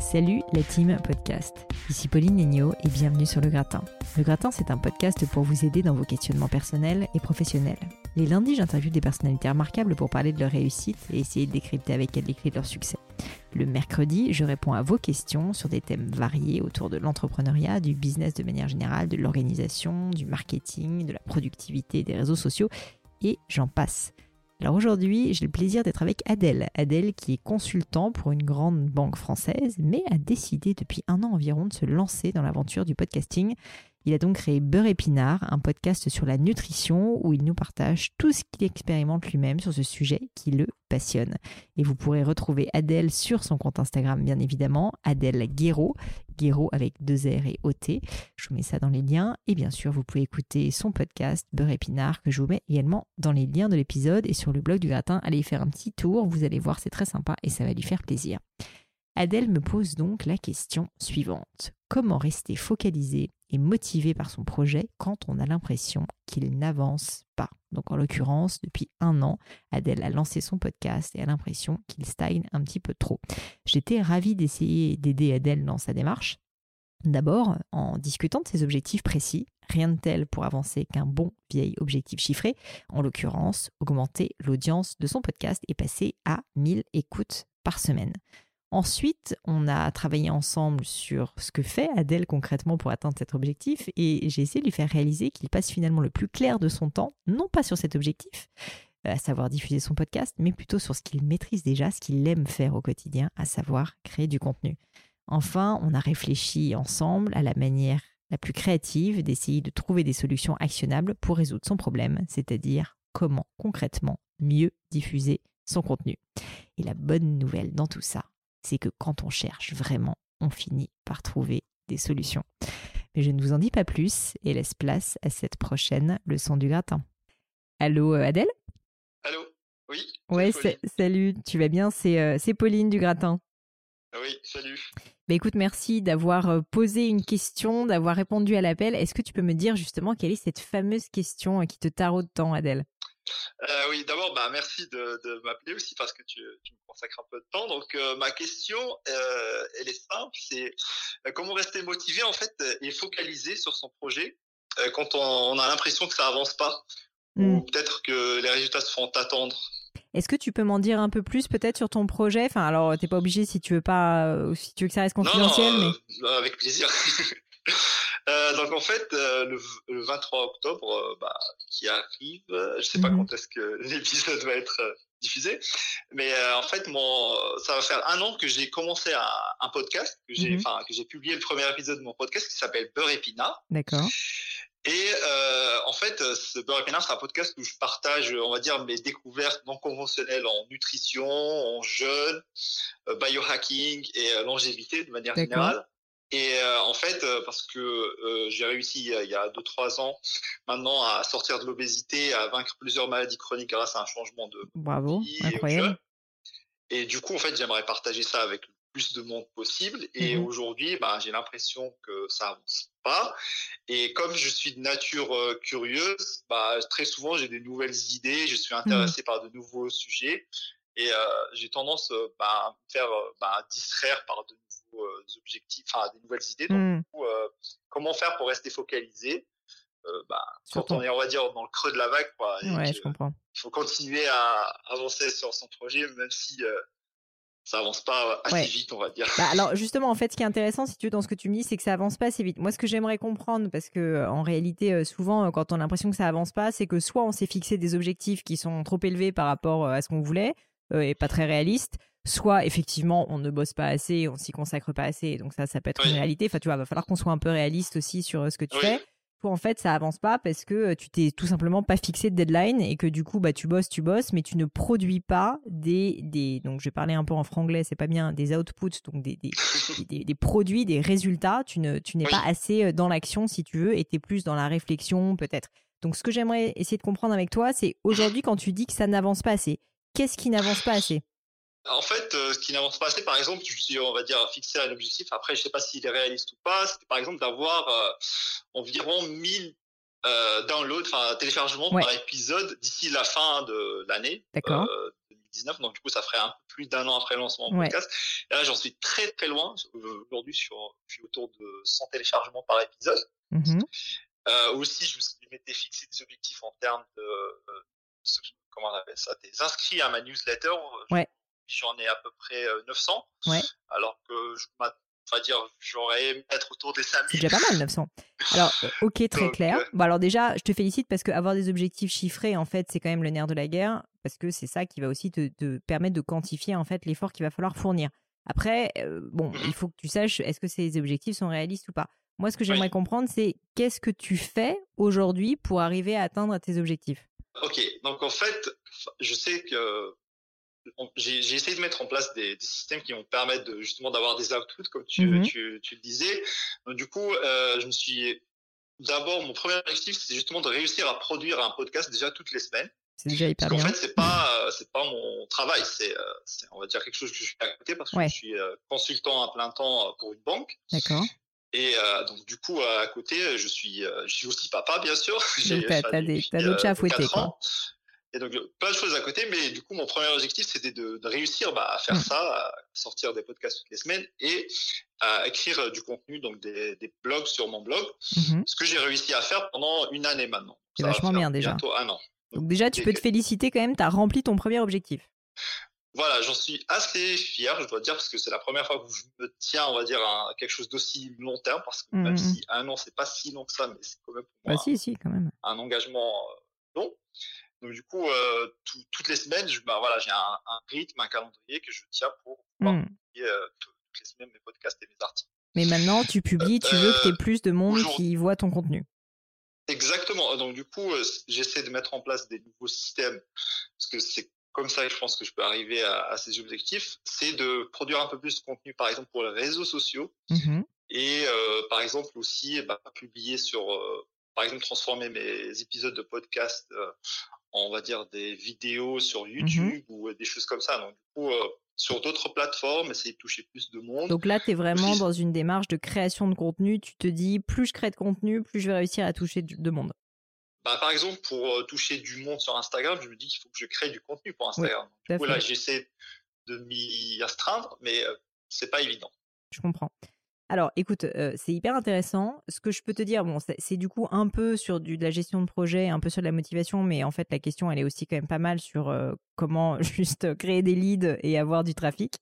Salut la team podcast, ici Pauline Agneau et bienvenue sur Le Gratin. Le Gratin, c'est un podcast pour vous aider dans vos questionnements personnels et professionnels. Les lundis, j'interviewe des personnalités remarquables pour parler de leur réussite et essayer de décrypter avec elles les clés de leur succès. Le mercredi, je réponds à vos questions sur des thèmes variés autour de l'entrepreneuriat, du business de manière générale, de l'organisation, du marketing, de la productivité, des réseaux sociaux et j'en passe. Alors aujourd'hui, j'ai le plaisir d'être avec Adèle. Adèle qui est consultant pour une grande banque française, mais a décidé depuis 1 an environ de se lancer dans l'aventure du podcasting. Il a donc créé Beurre Épinard, un podcast sur la nutrition où il nous partage tout ce qu'il expérimente lui-même sur ce sujet qui le passionne. Et vous pourrez retrouver Adèle sur son compte Instagram, bien évidemment, Adèle Guéraud, Guéraud avec 2 R et O-T. Je vous mets ça dans les liens. Et bien sûr, vous pouvez écouter son podcast Beurre Épinard que je vous mets également dans les liens de l'épisode et sur le blog du Gratin. Allez y faire un petit tour, vous allez voir, c'est très sympa et ça va lui faire plaisir. Adèle me pose donc la question suivante. Comment rester focalisé et motivé par son projet quand on a l'impression qu'il n'avance pas ? Donc en l'occurrence, depuis 1 an, Adèle a lancé son podcast et a l'impression qu'il stagne un petit peu trop. J'étais ravie d'essayer d'aider Adèle dans sa démarche. D'abord, en discutant de ses objectifs précis, rien de tel pour avancer qu'un bon vieil objectif chiffré, en l'occurrence, augmenter l'audience de son podcast et passer à 1000 écoutes par semaine. Ensuite, on a travaillé ensemble sur ce que fait Adèle concrètement pour atteindre cet objectif et j'ai essayé de lui faire réaliser qu'il passe finalement le plus clair de son temps, non pas sur cet objectif, à savoir diffuser son podcast, mais plutôt sur ce qu'il maîtrise déjà, ce qu'il aime faire au quotidien, à savoir créer du contenu. Enfin, on a réfléchi ensemble à la manière la plus créative d'essayer de trouver des solutions actionnables pour résoudre son problème, c'est-à-dire comment concrètement mieux diffuser son contenu. Et la bonne nouvelle dans tout ça, c'est que quand on cherche vraiment, on finit par trouver des solutions. Mais je ne vous en dis pas plus et laisse place à cette prochaine leçon du gratin. Allô Adèle ? Allô, oui. Ouais, salut, tu vas bien ? C'est Pauline du gratin. Oui, salut. Bah écoute, merci d'avoir posé une question, d'avoir répondu à l'appel. Est-ce que tu peux me dire justement quelle est cette fameuse question qui te taraude tant, Adèle ? Oui, d'abord, merci de m'appeler aussi parce que tu me consacres un peu de temps. Donc, ma question, elle est simple, c'est comment rester motivé en fait et focalisé sur son projet quand on a l'impression que ça avance pas ou peut-être que les résultats se font attendre. Est-ce que tu peux m'en dire un peu plus peut-être sur ton projet ? Enfin, alors, t'es pas obligé si tu veux pas, si tu veux que ça reste confidentiel. Non, avec plaisir. Donc en fait, le 23 octobre qui arrive, je ne sais pas quand est-ce que l'épisode va être diffusé, mais en fait ça va faire 1 an que j'ai commencé un podcast, que j'ai publié le premier épisode de mon podcast qui s'appelle Beurre Épinard. D'accord. Et en fait, ce Beurre Épinard, c'est un podcast où je partage, on va dire, mes découvertes non conventionnelles en nutrition, en jeûne, biohacking et longévité de manière générale. Et en fait, parce que j'ai réussi il y a 2-3 ans maintenant à sortir de l'obésité, à vaincre plusieurs maladies chroniques grâce à un changement de vie. Bravo, incroyable. Et du coup, en fait, j'aimerais partager ça avec le plus de monde possible. Et aujourd'hui, j'ai l'impression que ça avance pas. Et comme je suis de nature curieuse, très souvent, j'ai des nouvelles idées, je suis intéressé par de nouveaux sujets. Et j'ai tendance à me faire distraire par de nouveaux objectifs, des nouvelles idées. Donc, du coup, comment faire pour rester focalisé quand on est, on va dire, dans le creux de la vague, quoi. Ouais, je comprends. Il faut continuer à avancer sur son projet, même si ça avance pas assez vite, on va dire. Bah, alors justement, en fait, ce qui est intéressant, si tu veux, dans ce que tu me dis, c'est que ça avance pas assez vite. Moi, ce que j'aimerais comprendre, parce que en réalité, souvent, quand on a l'impression que ça avance pas, c'est que soit on s'est fixé des objectifs qui sont trop élevés par rapport à ce qu'on voulait et pas très réalistes, soit effectivement on ne bosse pas assez, on s'y consacre pas assez, donc ça peut être une réalité. Enfin, tu vois, va falloir qu'on soit un peu réaliste aussi sur ce que tu fais. Soit en fait, ça avance pas parce que tu t'es tout simplement pas fixé de deadline et que du coup, bah tu bosses, mais tu ne produis pas des donc je vais parler un peu en franglais, c'est pas bien, des outputs, donc des produits, des résultats. Tu n'es pas assez dans l'action, si tu veux, et t'es plus dans la réflexion peut-être. Donc ce que j'aimerais essayer de comprendre avec toi, c'est aujourd'hui quand tu dis que ça n'avance pas assez, qu'est-ce qui n'avance pas assez? En fait, ce qui n'avance pas assez, par exemple, je suis, on va dire, fixé à un objectif. Après, je sais pas s'il est réaliste ou pas. C'était par exemple d'avoir environ 1000 downloads, enfin téléchargements par épisode d'ici la fin de l'année 2019. Donc du coup, ça ferait un peu plus d'un an après le lancement du podcast. Et là, j'en suis très très loin. Aujourd'hui, je suis autour de 100 téléchargements par épisode. Mm-hmm. Aussi, je m'étais fixé des objectifs en termes de comment on appelle ça, des inscrits à ma newsletter. J'en ai à peu près 900, alors que j'aurais aimé être autour des 5000. C'est déjà pas mal, 900. Alors, ok, très clair. Bon, alors déjà, je te félicite parce qu'avoir des objectifs chiffrés, en fait, c'est quand même le nerf de la guerre, parce que c'est ça qui va aussi te permettre de quantifier en fait l'effort qu'il va falloir fournir. Après, il faut que tu saches, est-ce que ces objectifs sont réalistes ou pas? Moi, ce que j'aimerais comprendre, c'est qu'est-ce que tu fais aujourd'hui pour arriver à atteindre tes objectifs? Ok, donc en fait, je sais que j'ai essayé de mettre en place des systèmes qui vont permettre de, justement d'avoir des outputs comme tu le disais. Donc, du coup, mon premier objectif, c'était justement de réussir à produire un podcast déjà toutes les semaines. C'est déjà hyper bien. Parce qu'en fait, c'est pas mon travail, c'est on va dire quelque chose que je fais à côté parce que je suis consultant à plein temps pour une banque. D'accord. Et donc du coup à côté, je suis aussi papa bien sûr. Donc t'as d'autres chats à fouetter quoi. Et donc, plein de choses à côté, mais du coup, mon premier objectif, c'était de réussir à faire ça, à sortir des podcasts toutes les semaines et à écrire du contenu, donc des blogs sur mon blog, ce que j'ai réussi à faire pendant une année maintenant. C'est vachement bien déjà. Bientôt un an. Donc déjà, tu peux te féliciter quand même, tu as rempli ton premier objectif. Voilà, j'en suis assez fier, je dois dire, parce que c'est la première fois que je me tiens, on va dire, à quelque chose d'aussi long terme, parce que même si un an, c'est pas si long que ça, mais c'est quand même pour moi quand même un engagement long. Donc du coup, toutes les semaines, j'ai un rythme, un calendrier que je tiens pour publier toutes les semaines mes podcasts et mes articles. Mais maintenant, tu publies, tu veux que tu aies plus de monde qui voit ton contenu. Exactement. Donc du coup, j'essaie de mettre en place des nouveaux systèmes, parce que c'est comme ça que je pense que je peux arriver à ces objectifs. C'est de produire un peu plus de contenu, par exemple, pour les réseaux sociaux. Mmh. Et par exemple aussi, publier sur... par exemple, transformer mes épisodes de podcast en, on va dire, des vidéos sur YouTube ou des choses comme ça. Donc, du coup, sur d'autres plateformes, essayer de toucher plus de monde. Donc là, tu es vraiment dans une démarche de création de contenu. Tu te dis, plus je crée de contenu, plus je vais réussir à toucher de monde. Par exemple, pour toucher du monde sur Instagram, je me dis qu'il faut que je crée du contenu pour Instagram. Oui, du coup, là, j'essaie de m'y astreindre, mais c'est pas évident. Je comprends. Alors, écoute, c'est hyper intéressant. Ce que je peux te dire, c'est du coup un peu sur de la gestion de projet, un peu sur de la motivation, mais en fait, la question, elle est aussi quand même pas mal sur comment juste créer des leads et avoir du trafic.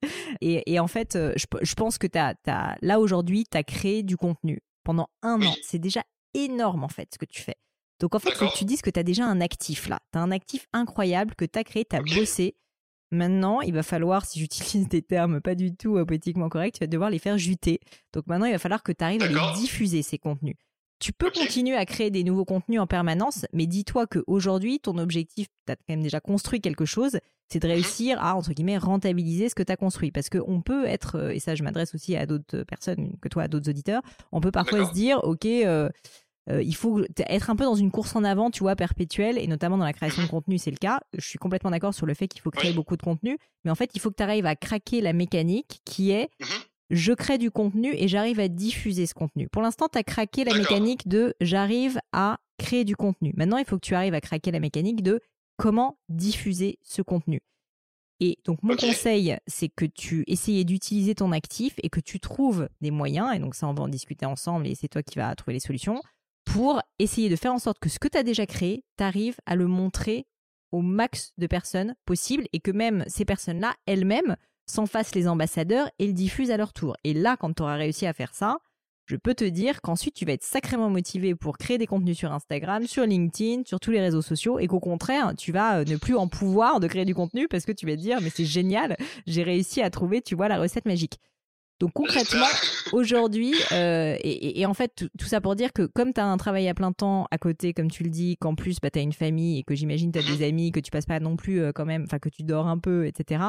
Et en fait, je pense que là, aujourd'hui, tu as créé du contenu pendant un an. C'est déjà énorme, en fait, ce que tu fais. Donc, en fait, faut que tu dises que tu as déjà un actif, là. Tu as un actif incroyable que tu as créé, tu as bossé. Maintenant, il va falloir, si j'utilise des termes pas du tout politiquement corrects, tu vas devoir les faire juter. Donc maintenant, il va falloir que tu arrives à les diffuser, ces contenus. Tu peux continuer à créer des nouveaux contenus en permanence, mais dis-toi qu'aujourd'hui, ton objectif, tu as quand même déjà construit quelque chose, c'est de réussir à, entre guillemets, rentabiliser ce que tu as construit. Parce qu'on peut être, et ça je m'adresse aussi à d'autres personnes que toi, à d'autres auditeurs, on peut parfois se dire, il faut être un peu dans une course en avant, tu vois, perpétuelle, et notamment dans la création de contenu, c'est le cas. Je suis complètement d'accord sur le fait qu'il faut créer beaucoup de contenu, mais en fait, il faut que tu arrives à craquer la mécanique qui est je crée du contenu et j'arrive à diffuser ce contenu. Pour l'instant, tu as craqué la mécanique de j'arrive à créer du contenu. Maintenant, il faut que tu arrives à craquer la mécanique de comment diffuser ce contenu. Et donc, mon conseil, c'est que tu essayes d'utiliser ton actif et que tu trouves des moyens, et donc ça, on va en discuter ensemble et c'est toi qui vas trouver les solutions. pour essayer de faire en sorte que ce que tu as déjà créé, tu arrives à le montrer au max de personnes possible et que même ces personnes-là, elles-mêmes, s'en fassent les ambassadeurs et le diffusent à leur tour. Et là, quand tu auras réussi à faire ça, je peux te dire qu'ensuite, tu vas être sacrément motivé pour créer des contenus sur Instagram, sur LinkedIn, sur tous les réseaux sociaux et qu'au contraire, tu vas ne plus en pouvoir de créer du contenu parce que tu vas te dire « mais c'est génial, j'ai réussi à trouver, tu vois, la recette magique ». Donc concrètement, aujourd'hui, et en fait, tout ça pour dire que comme tu as un travail à plein temps à côté, comme tu le dis, qu'en plus, bah, tu as une famille et que j'imagine tu as des amis, que tu passes pas non plus quand même, enfin que tu dors un peu, etc.,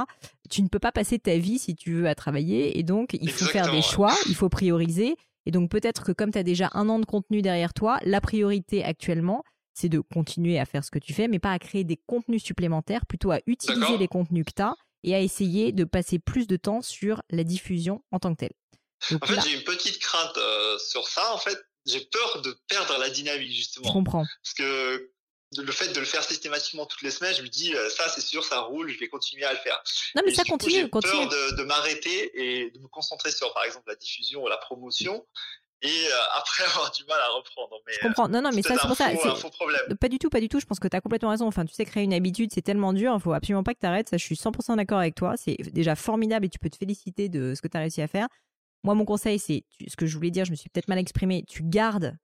tu ne peux pas passer ta vie si tu veux à travailler et donc il faut faire des choix, il faut prioriser. Et donc peut-être que comme tu as déjà un an de contenu derrière toi, la priorité actuellement, c'est de continuer à faire ce que tu fais, mais pas à créer des contenus supplémentaires, plutôt à utiliser les contenus que tu as et à essayer de passer plus de temps sur la diffusion en tant que telle. Donc, en fait, j'ai une petite crainte sur ça. En fait, j'ai peur de perdre la dynamique, justement. Je comprends. Parce que le fait de le faire systématiquement toutes les semaines, je me dis, ça, c'est sûr, ça roule, je vais continuer à le faire. Non, mais et ça continue. J'ai peur de m'arrêter et de me concentrer sur, par exemple, la diffusion ou la promotion. Et après avoir du mal à reprendre. Mais, je comprends. Non, non, mais ça, c'est pour ça. C'est un faux problème. Pas du tout, pas du tout. Je pense que tu as complètement raison. Enfin, tu sais, créer une habitude, c'est tellement dur. Il faut absolument pas que tu arrêtes. Ça, je suis 100% d'accord avec toi. C'est déjà formidable et tu peux te féliciter de ce que tu as réussi à faire. Moi, mon conseil, c'est ce que je voulais dire. Je me suis peut-être mal exprimée. Tu gardes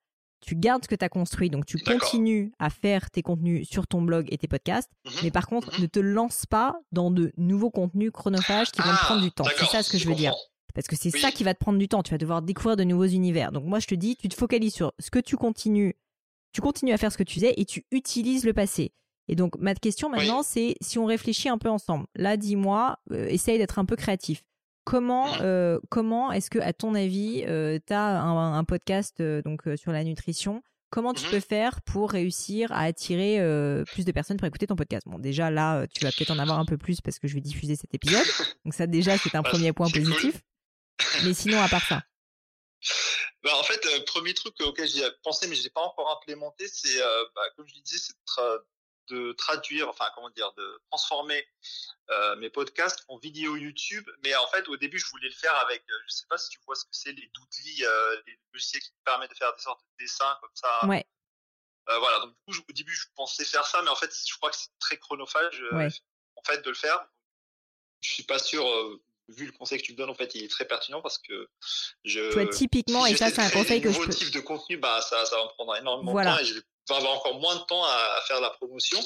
ce que tu as construit. Donc, tu continues à faire tes contenus sur ton blog et tes podcasts. Mais par contre, ne te lance pas dans de nouveaux contenus chronophages qui vont te prendre du temps. C'est ça ce que je veux dire. Parce que c'est ça qui va te prendre du temps. Tu vas devoir découvrir de nouveaux univers. Donc moi, je te dis, tu te focalises sur ce que tu continues. Tu continues à faire ce que tu faisais et tu utilises le passé. Et donc, ma question maintenant, c'est si on réfléchit un peu ensemble. Là, dis-moi, essaye d'être un peu créatif. Comment est-ce que, à ton avis, tu as un podcast sur la nutrition? Comment tu peux faire pour réussir à attirer plus de personnes pour écouter ton podcast? Bon, déjà, là, tu vas peut-être en avoir un peu plus parce que je vais diffuser cet épisode. Donc ça, déjà, c'est un premier point positif. Cool. Mais sinon, à part ça. En fait, le premier truc auquel j'ai pensé, mais je l'ai pas encore implémenté, c'est, comme je le disais, c'est de traduire, de transformer mes podcasts en vidéo YouTube. Mais en fait, au début, je voulais le faire avec, je sais pas si tu vois ce que c'est, les Doodly, les logiciels qui permettent de faire des sortes de dessins comme ça. Ouais. Voilà. Donc, du coup, au début, je pensais faire ça, mais en fait, je crois que c'est très chronophage, en fait, de le faire. Je suis pas sûr. Vu le conseil que tu me donnes, en fait, il est très pertinent parce que je. Toi, typiquement, si et ça, c'est un conseil que je. Nouveau type de contenu, ça va me prendre énormément de temps et je vais avoir encore moins de temps à faire la promotion.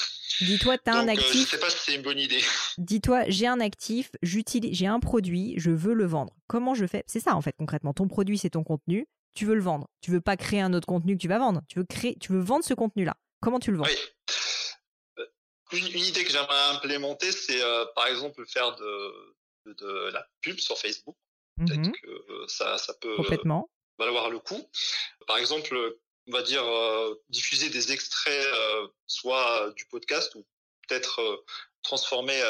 Dis-toi, t'as un actif. Je sais pas si c'est une bonne idée. Dis-toi, j'ai un actif, j'ai un produit, je veux le vendre. Comment je fais ? C'est ça, en fait, concrètement. Ton produit, c'est ton contenu. Tu veux le vendre. Tu veux pas créer un autre contenu que tu vas vendre. Tu veux vendre ce contenu-là. Comment tu le vends ? Oui. Une idée que j'aimerais implémenter, c'est par exemple faire de la pub sur Facebook, peut-être que ça peut valoir le coup. Par exemple, on va dire diffuser des extraits soit du podcast ou peut-être transformer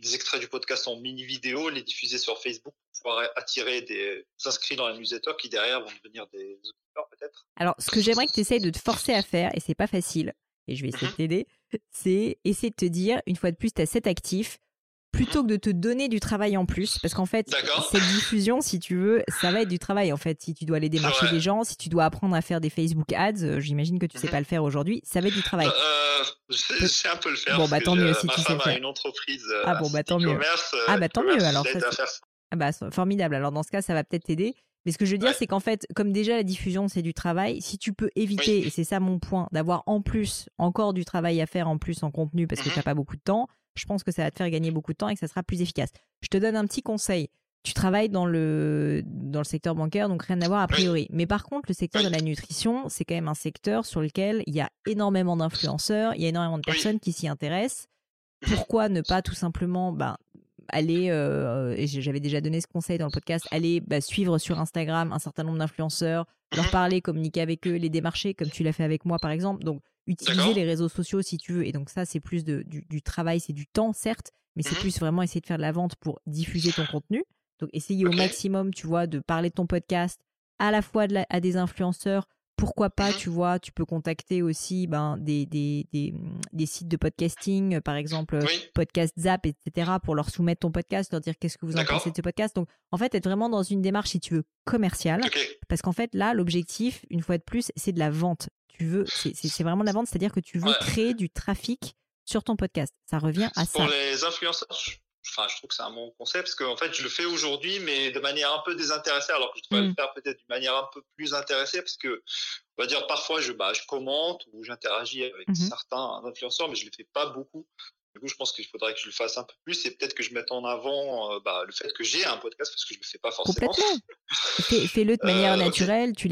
des extraits du podcast en mini-vidéos, les diffuser sur Facebook pour pouvoir attirer des inscrits dans la newsletter qui derrière vont devenir des auditeurs peut-être. Alors, ce que j'aimerais que tu essayes de te forcer à faire, et c'est pas facile, et je vais essayer de t'aider, c'est essayer de te dire, une fois de plus, tu as 7 actifs, plutôt que de te donner du travail en plus, parce qu'en fait, cette diffusion, si tu veux, ça va être du travail. En fait, si tu dois aller démarcher des gens, si tu dois apprendre à faire des Facebook ads, j'imagine que tu sais pas le faire aujourd'hui, ça va être du travail. Je sais un peu le faire. Bon, bah tant mieux si tu sais le faire. Ma femme a une entreprise d'e-commerce. Ah bah tant mieux alors. Formidable. Alors dans ce cas, ça va peut-être t'aider. Mais ce que je veux dire, c'est qu'en fait, comme déjà la diffusion, c'est du travail, si tu peux éviter, et c'est ça mon point, d'avoir en plus encore du travail à faire en plus en contenu parce que tu n'as pas beaucoup de temps, je pense que ça va te faire gagner beaucoup de temps et que ça sera plus efficace. Je te donne un petit conseil. Tu travailles dans le secteur bancaire, donc rien à voir a priori. Mais par contre, le secteur de la nutrition, c'est quand même un secteur sur lequel il y a énormément d'influenceurs, il y a énormément de personnes qui s'y intéressent. Pourquoi ne pas tout simplement aller, j'avais déjà donné ce conseil dans le podcast, aller suivre sur Instagram un certain nombre d'influenceurs, leur parler, communiquer avec eux, les démarcher, comme tu l'as fait avec moi par exemple. Donc, utiliser les réseaux sociaux si tu veux. Et donc ça, c'est plus du travail, c'est du temps, certes, mais c'est plus vraiment essayer de faire de la vente pour diffuser ton contenu. Donc, essayer au maximum, tu vois, de parler de ton podcast à la fois à des influenceurs, Pourquoi pas, tu vois, tu peux contacter aussi des sites de podcasting, par exemple Podcast Zap, etc., pour leur soumettre ton podcast, leur dire qu'est-ce que vous en pensez de ce podcast. Donc, en fait, être vraiment dans une démarche, si tu veux, commerciale. Parce qu'en fait, là, l'objectif, une fois de plus, c'est de la vente. Tu veux, c'est vraiment de la vente, c'est-à-dire que tu veux créer du trafic sur ton podcast. Ça revient à ça. Pour les influenceurs, je trouve que c'est un bon concept parce que en fait, je le fais aujourd'hui, mais de manière un peu désintéressée, alors que je devrais le faire peut-être d'une manière un peu plus intéressée parce que, on va dire, parfois, je commente ou j'interagis avec certains influenceurs, mais je ne le fais pas beaucoup. Du coup, je pense qu'il faudrait que je le fasse un peu plus et peut-être que je mette en avant le fait que j'ai un podcast parce que je ne le fais pas forcément. Complètement. Fais-le de manière naturelle, tu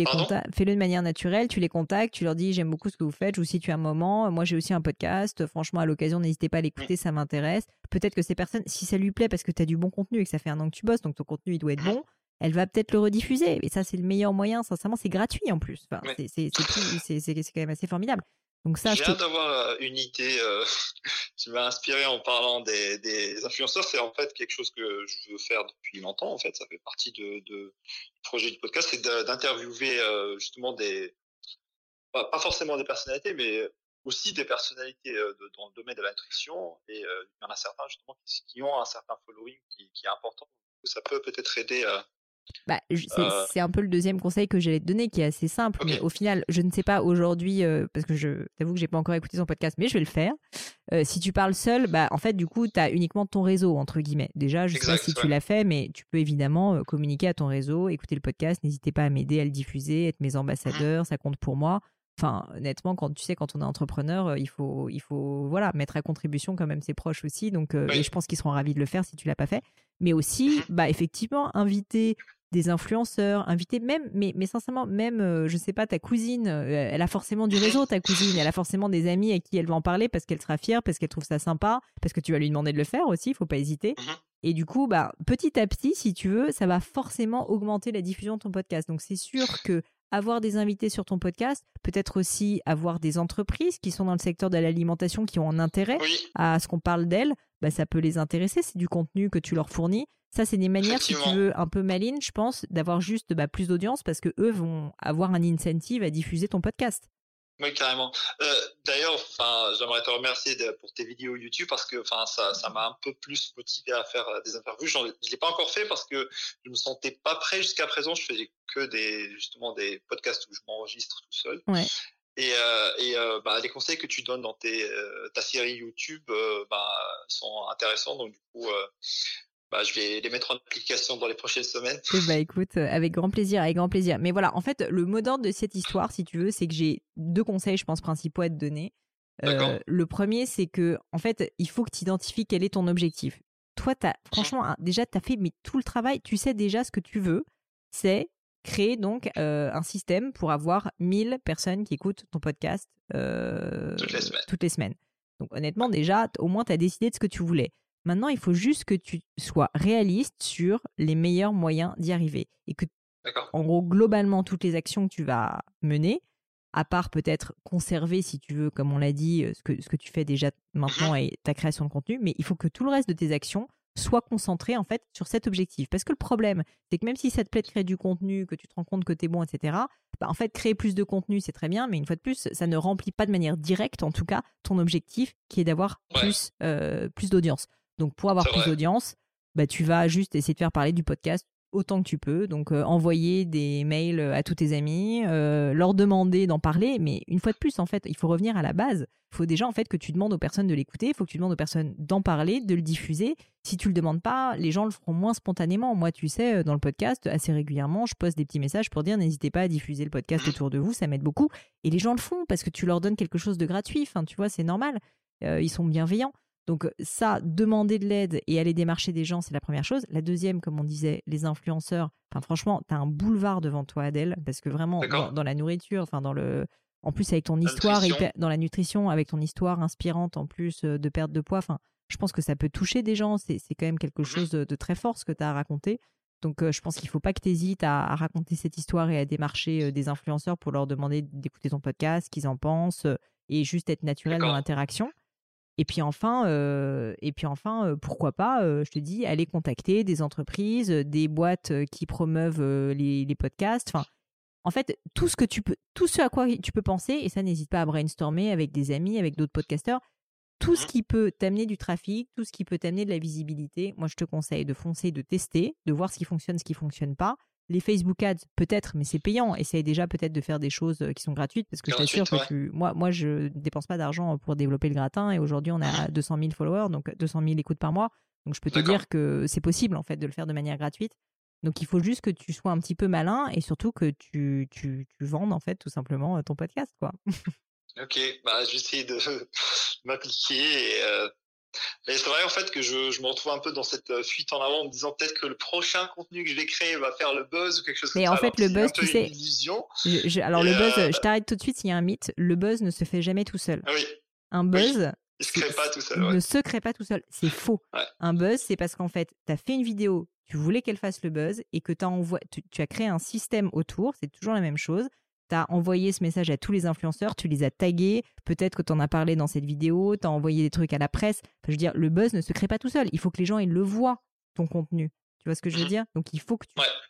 les contactes, tu leur dis j'aime beaucoup ce que vous faites, ou si tu as un moment, moi j'ai aussi un podcast, franchement à l'occasion n'hésitez pas à l'écouter, ça m'intéresse. Peut-être que ces personnes, si ça lui plaît parce que tu as du bon contenu et que ça fait un an que tu bosses, donc ton contenu il doit être bon, elle va peut-être le rediffuser. Et ça c'est le meilleur moyen, sincèrement, c'est gratuit en plus. Enfin, c'est quand même assez formidable. J'ai hâte d'avoir une idée qui m'a inspiré en parlant des influenceurs. C'est en fait quelque chose que je veux faire depuis longtemps. En fait, ça fait partie du projet du podcast, c'est d'interviewer justement pas forcément des personnalités, mais aussi des personnalités dans le domaine de la nutrition. Et il y en a certains justement qui ont un certain following qui est important. Ça peut peut-être aider. C'est un peu le deuxième conseil que j'allais te donner qui est assez simple, mais au final je ne sais pas aujourd'hui parce que je t'avoue que j'ai pas encore écouté son podcast, mais je vais le faire. Si tu parles seul, en fait du coup t'as uniquement ton réseau entre guillemets, déjà je sais pas si tu l'as fait, mais tu peux évidemment communiquer à ton réseau, écouter le podcast, n'hésitez pas à m'aider à le diffuser, être mes ambassadeurs, ça compte pour moi. Enfin, honnêtement, quand on est entrepreneur, il faut mettre à contribution quand même ses proches aussi. Donc, et je pense qu'ils seront ravis de le faire si tu l'as pas fait. Mais aussi, effectivement, inviter des influenceurs, inviter même, mais sincèrement, même, je sais pas, ta cousine, elle a forcément du réseau, ta cousine, elle a forcément des amis à qui elle va en parler parce qu'elle sera fière, parce qu'elle trouve ça sympa, parce que tu vas lui demander de le faire aussi, il faut pas hésiter. Et du coup, petit à petit, si tu veux, ça va forcément augmenter la diffusion de ton podcast. Donc, c'est sûr que avoir des invités sur ton podcast, peut-être aussi avoir des entreprises qui sont dans le secteur de l'alimentation, qui ont un intérêt à ce qu'on parle d'elles, ça peut les intéresser, c'est du contenu que tu leur fournis. Ça, c'est des manières, si tu veux, un peu malines, je pense, d'avoir juste plus d'audience parce que eux vont avoir un incentive à diffuser ton podcast. Oui, carrément. D'ailleurs, j'aimerais te remercier pour tes vidéos YouTube parce que ça m'a un peu plus motivé à faire des interviews. Je ne l'ai pas encore fait parce que je ne me sentais pas prêt jusqu'à présent. Je faisais que des podcasts où je m'enregistre tout seul. Ouais. Et les conseils que tu donnes dans ta série YouTube sont intéressants. Donc, du coup, je vais les mettre en application dans les prochaines semaines. Écoute, avec grand plaisir. Mais voilà, en fait, le mot d'ordre de cette histoire, si tu veux, c'est que j'ai deux conseils, je pense, principaux à te donner. Le premier, c'est que, en fait, il faut que tu identifies quel est ton objectif. Toi, franchement, déjà, tu as fait tout le travail. Tu sais déjà ce que tu veux. C'est créer donc un système pour avoir 1000 personnes qui écoutent ton podcast toutes les semaines. Donc, honnêtement, déjà, au moins, tu as décidé de ce que tu voulais. Maintenant, il faut juste que tu sois réaliste sur les meilleurs moyens d'y arriver et que, en gros, globalement, toutes les actions que tu vas mener, à part peut-être conserver, si tu veux, comme on l'a dit, ce que tu fais déjà maintenant et ta création de contenu, mais il faut que tout le reste de tes actions soit concentré, en fait, sur cet objectif. Parce que le problème, c'est que même si ça te plaît de créer du contenu, que tu te rends compte que t'es bon, etc., en fait, créer plus de contenu, c'est très bien, mais une fois de plus, ça ne remplit pas de manière directe, en tout cas, ton objectif, qui est d'avoir plus d'audience. Donc, pour avoir plus d'audience, tu vas juste essayer de faire parler du podcast autant que tu peux. Donc, envoyer des mails à tous tes amis, leur demander d'en parler. Mais une fois de plus, en fait, il faut revenir à la base. Il faut déjà, en fait, que tu demandes aux personnes de l'écouter. Il faut que tu demandes aux personnes d'en parler, de le diffuser. Si tu le demandes pas, les gens le feront moins spontanément. Moi, tu sais, dans le podcast, assez régulièrement, je poste des petits messages pour dire n'hésitez pas à diffuser le podcast autour de vous, ça m'aide beaucoup. Et les gens le font parce que tu leur donnes quelque chose de gratuit. Enfin, tu vois, c'est normal. Ils sont bienveillants. Donc ça, demander de l'aide et aller démarcher des gens, c'est la première chose. La deuxième, comme on disait, les influenceurs. Enfin, franchement, t'as un boulevard devant toi, Adèle, parce que vraiment, dans la nourriture, en plus avec ton histoire, dans la nutrition, avec ton histoire inspirante en plus de perte de poids, je pense que ça peut toucher des gens. C'est quand même quelque chose de très fort ce que t'as à raconter. Donc je pense qu'il ne faut pas que tu hésites à raconter cette histoire et à démarcher des influenceurs pour leur demander d'écouter ton podcast, ce qu'ils en pensent, et juste être naturel dans l'interaction. Et puis enfin, pourquoi pas, je te dis, aller contacter des entreprises, des boîtes qui promeuvent les podcasts. Enfin, En fait, tout ce à quoi tu peux penser, et ça, n'hésite pas à brainstormer avec des amis, avec d'autres podcasteurs, tout ce qui peut t'amener du trafic, tout ce qui peut t'amener de la visibilité, moi, je te conseille de foncer, de tester, de voir ce qui fonctionne pas. Les Facebook Ads, peut-être, mais c'est payant. Essaye déjà peut-être de faire des choses qui sont gratuites, parce que je t'assure que moi, je dépense pas d'argent pour développer le gratin, et aujourd'hui, on a 200 000 followers, donc 200 000 écoutes par mois. Donc, je peux te dire que c'est possible, en fait, de le faire de manière gratuite. Donc, il faut juste que tu sois un petit peu malin et surtout que tu vendes, en fait, tout simplement ton podcast, quoi. Ok, bah, j'essaie de m'appliquer. Et c'est vrai, en fait, que je me retrouve un peu dans cette fuite en avant en me disant peut-être que le prochain contenu que je vais créer va faire le buzz ou quelque chose comme ça. Mais en fait, le buzz, tu sais. Alors, le buzz, je t'arrête tout de suite, il y a un mythe. Le buzz ne se fait jamais tout seul. Oui. Un buzz. Oui. Ne se crée pas tout seul. C'est faux. Ouais. Un buzz, c'est parce qu'en fait, tu as fait une vidéo, tu voulais qu'elle fasse le buzz et que tu as créé un système autour. C'est toujours la même chose. Tu as envoyé ce message à tous les influenceurs, tu les as tagués. Peut-être que tu en as parlé dans cette vidéo, tu as envoyé des trucs à la presse. Enfin, je veux dire, le buzz ne se crée pas tout seul. Il faut que les gens ils le voient, ton contenu. Tu vois ce que je veux dire ? Donc, il faut que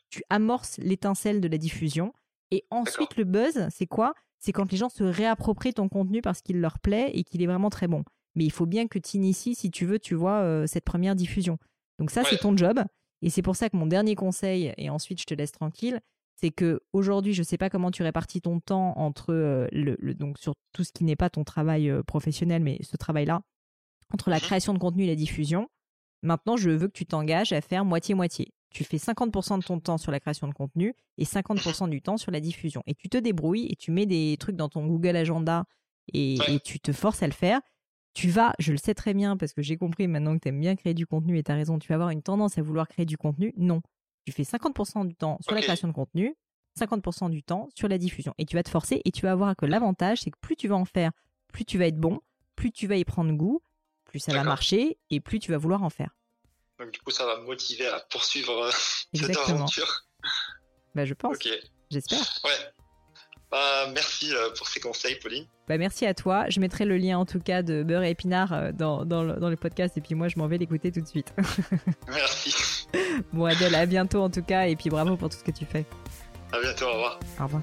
tu amorces l'étincelle de la diffusion. Et ensuite, le buzz, c'est quoi ? C'est quand les gens se réapproprient ton contenu parce qu'il leur plaît et qu'il est vraiment très bon. Mais il faut bien que tu inities, si tu veux, tu vois, cette première diffusion. Donc ça, c'est ton job. Et c'est pour ça que mon dernier conseil, et ensuite je te laisse tranquille, c'est qu'aujourd'hui, je ne sais pas comment tu répartis ton temps entre donc sur tout ce qui n'est pas ton travail professionnel, mais ce travail-là, entre la création de contenu et la diffusion. Maintenant, je veux que tu t'engages à faire moitié-moitié. Tu fais 50% de ton temps sur la création de contenu et 50% du temps sur la diffusion. Et tu te débrouilles et tu mets des trucs dans ton Google Agenda et tu te forces à le faire. Tu vas, je le sais très bien parce que j'ai compris maintenant que tu aimes bien créer du contenu et tu as raison, tu vas avoir une tendance à vouloir créer du contenu. Non, tu fais 50% du temps sur la création de contenu, 50% du temps sur la diffusion. Et tu vas te forcer et tu vas voir que l'avantage, c'est que plus tu vas en faire, plus tu vas être bon, plus tu vas y prendre goût, plus ça va marcher et plus tu vas vouloir en faire. Donc du coup, ça va me motiver à poursuivre cette aventure. Bah, je pense. Okay. J'espère. Ouais. Bah, merci pour ces conseils, Pauline. Bah, merci à toi. Je mettrai le lien en tout cas de Beurre et Épinard dans le podcast. Et puis moi, je m'en vais l'écouter tout de suite. Merci. Bon, Adèle, à bientôt en tout cas. Et puis bravo pour tout ce que tu fais. À bientôt. Au revoir. Au revoir.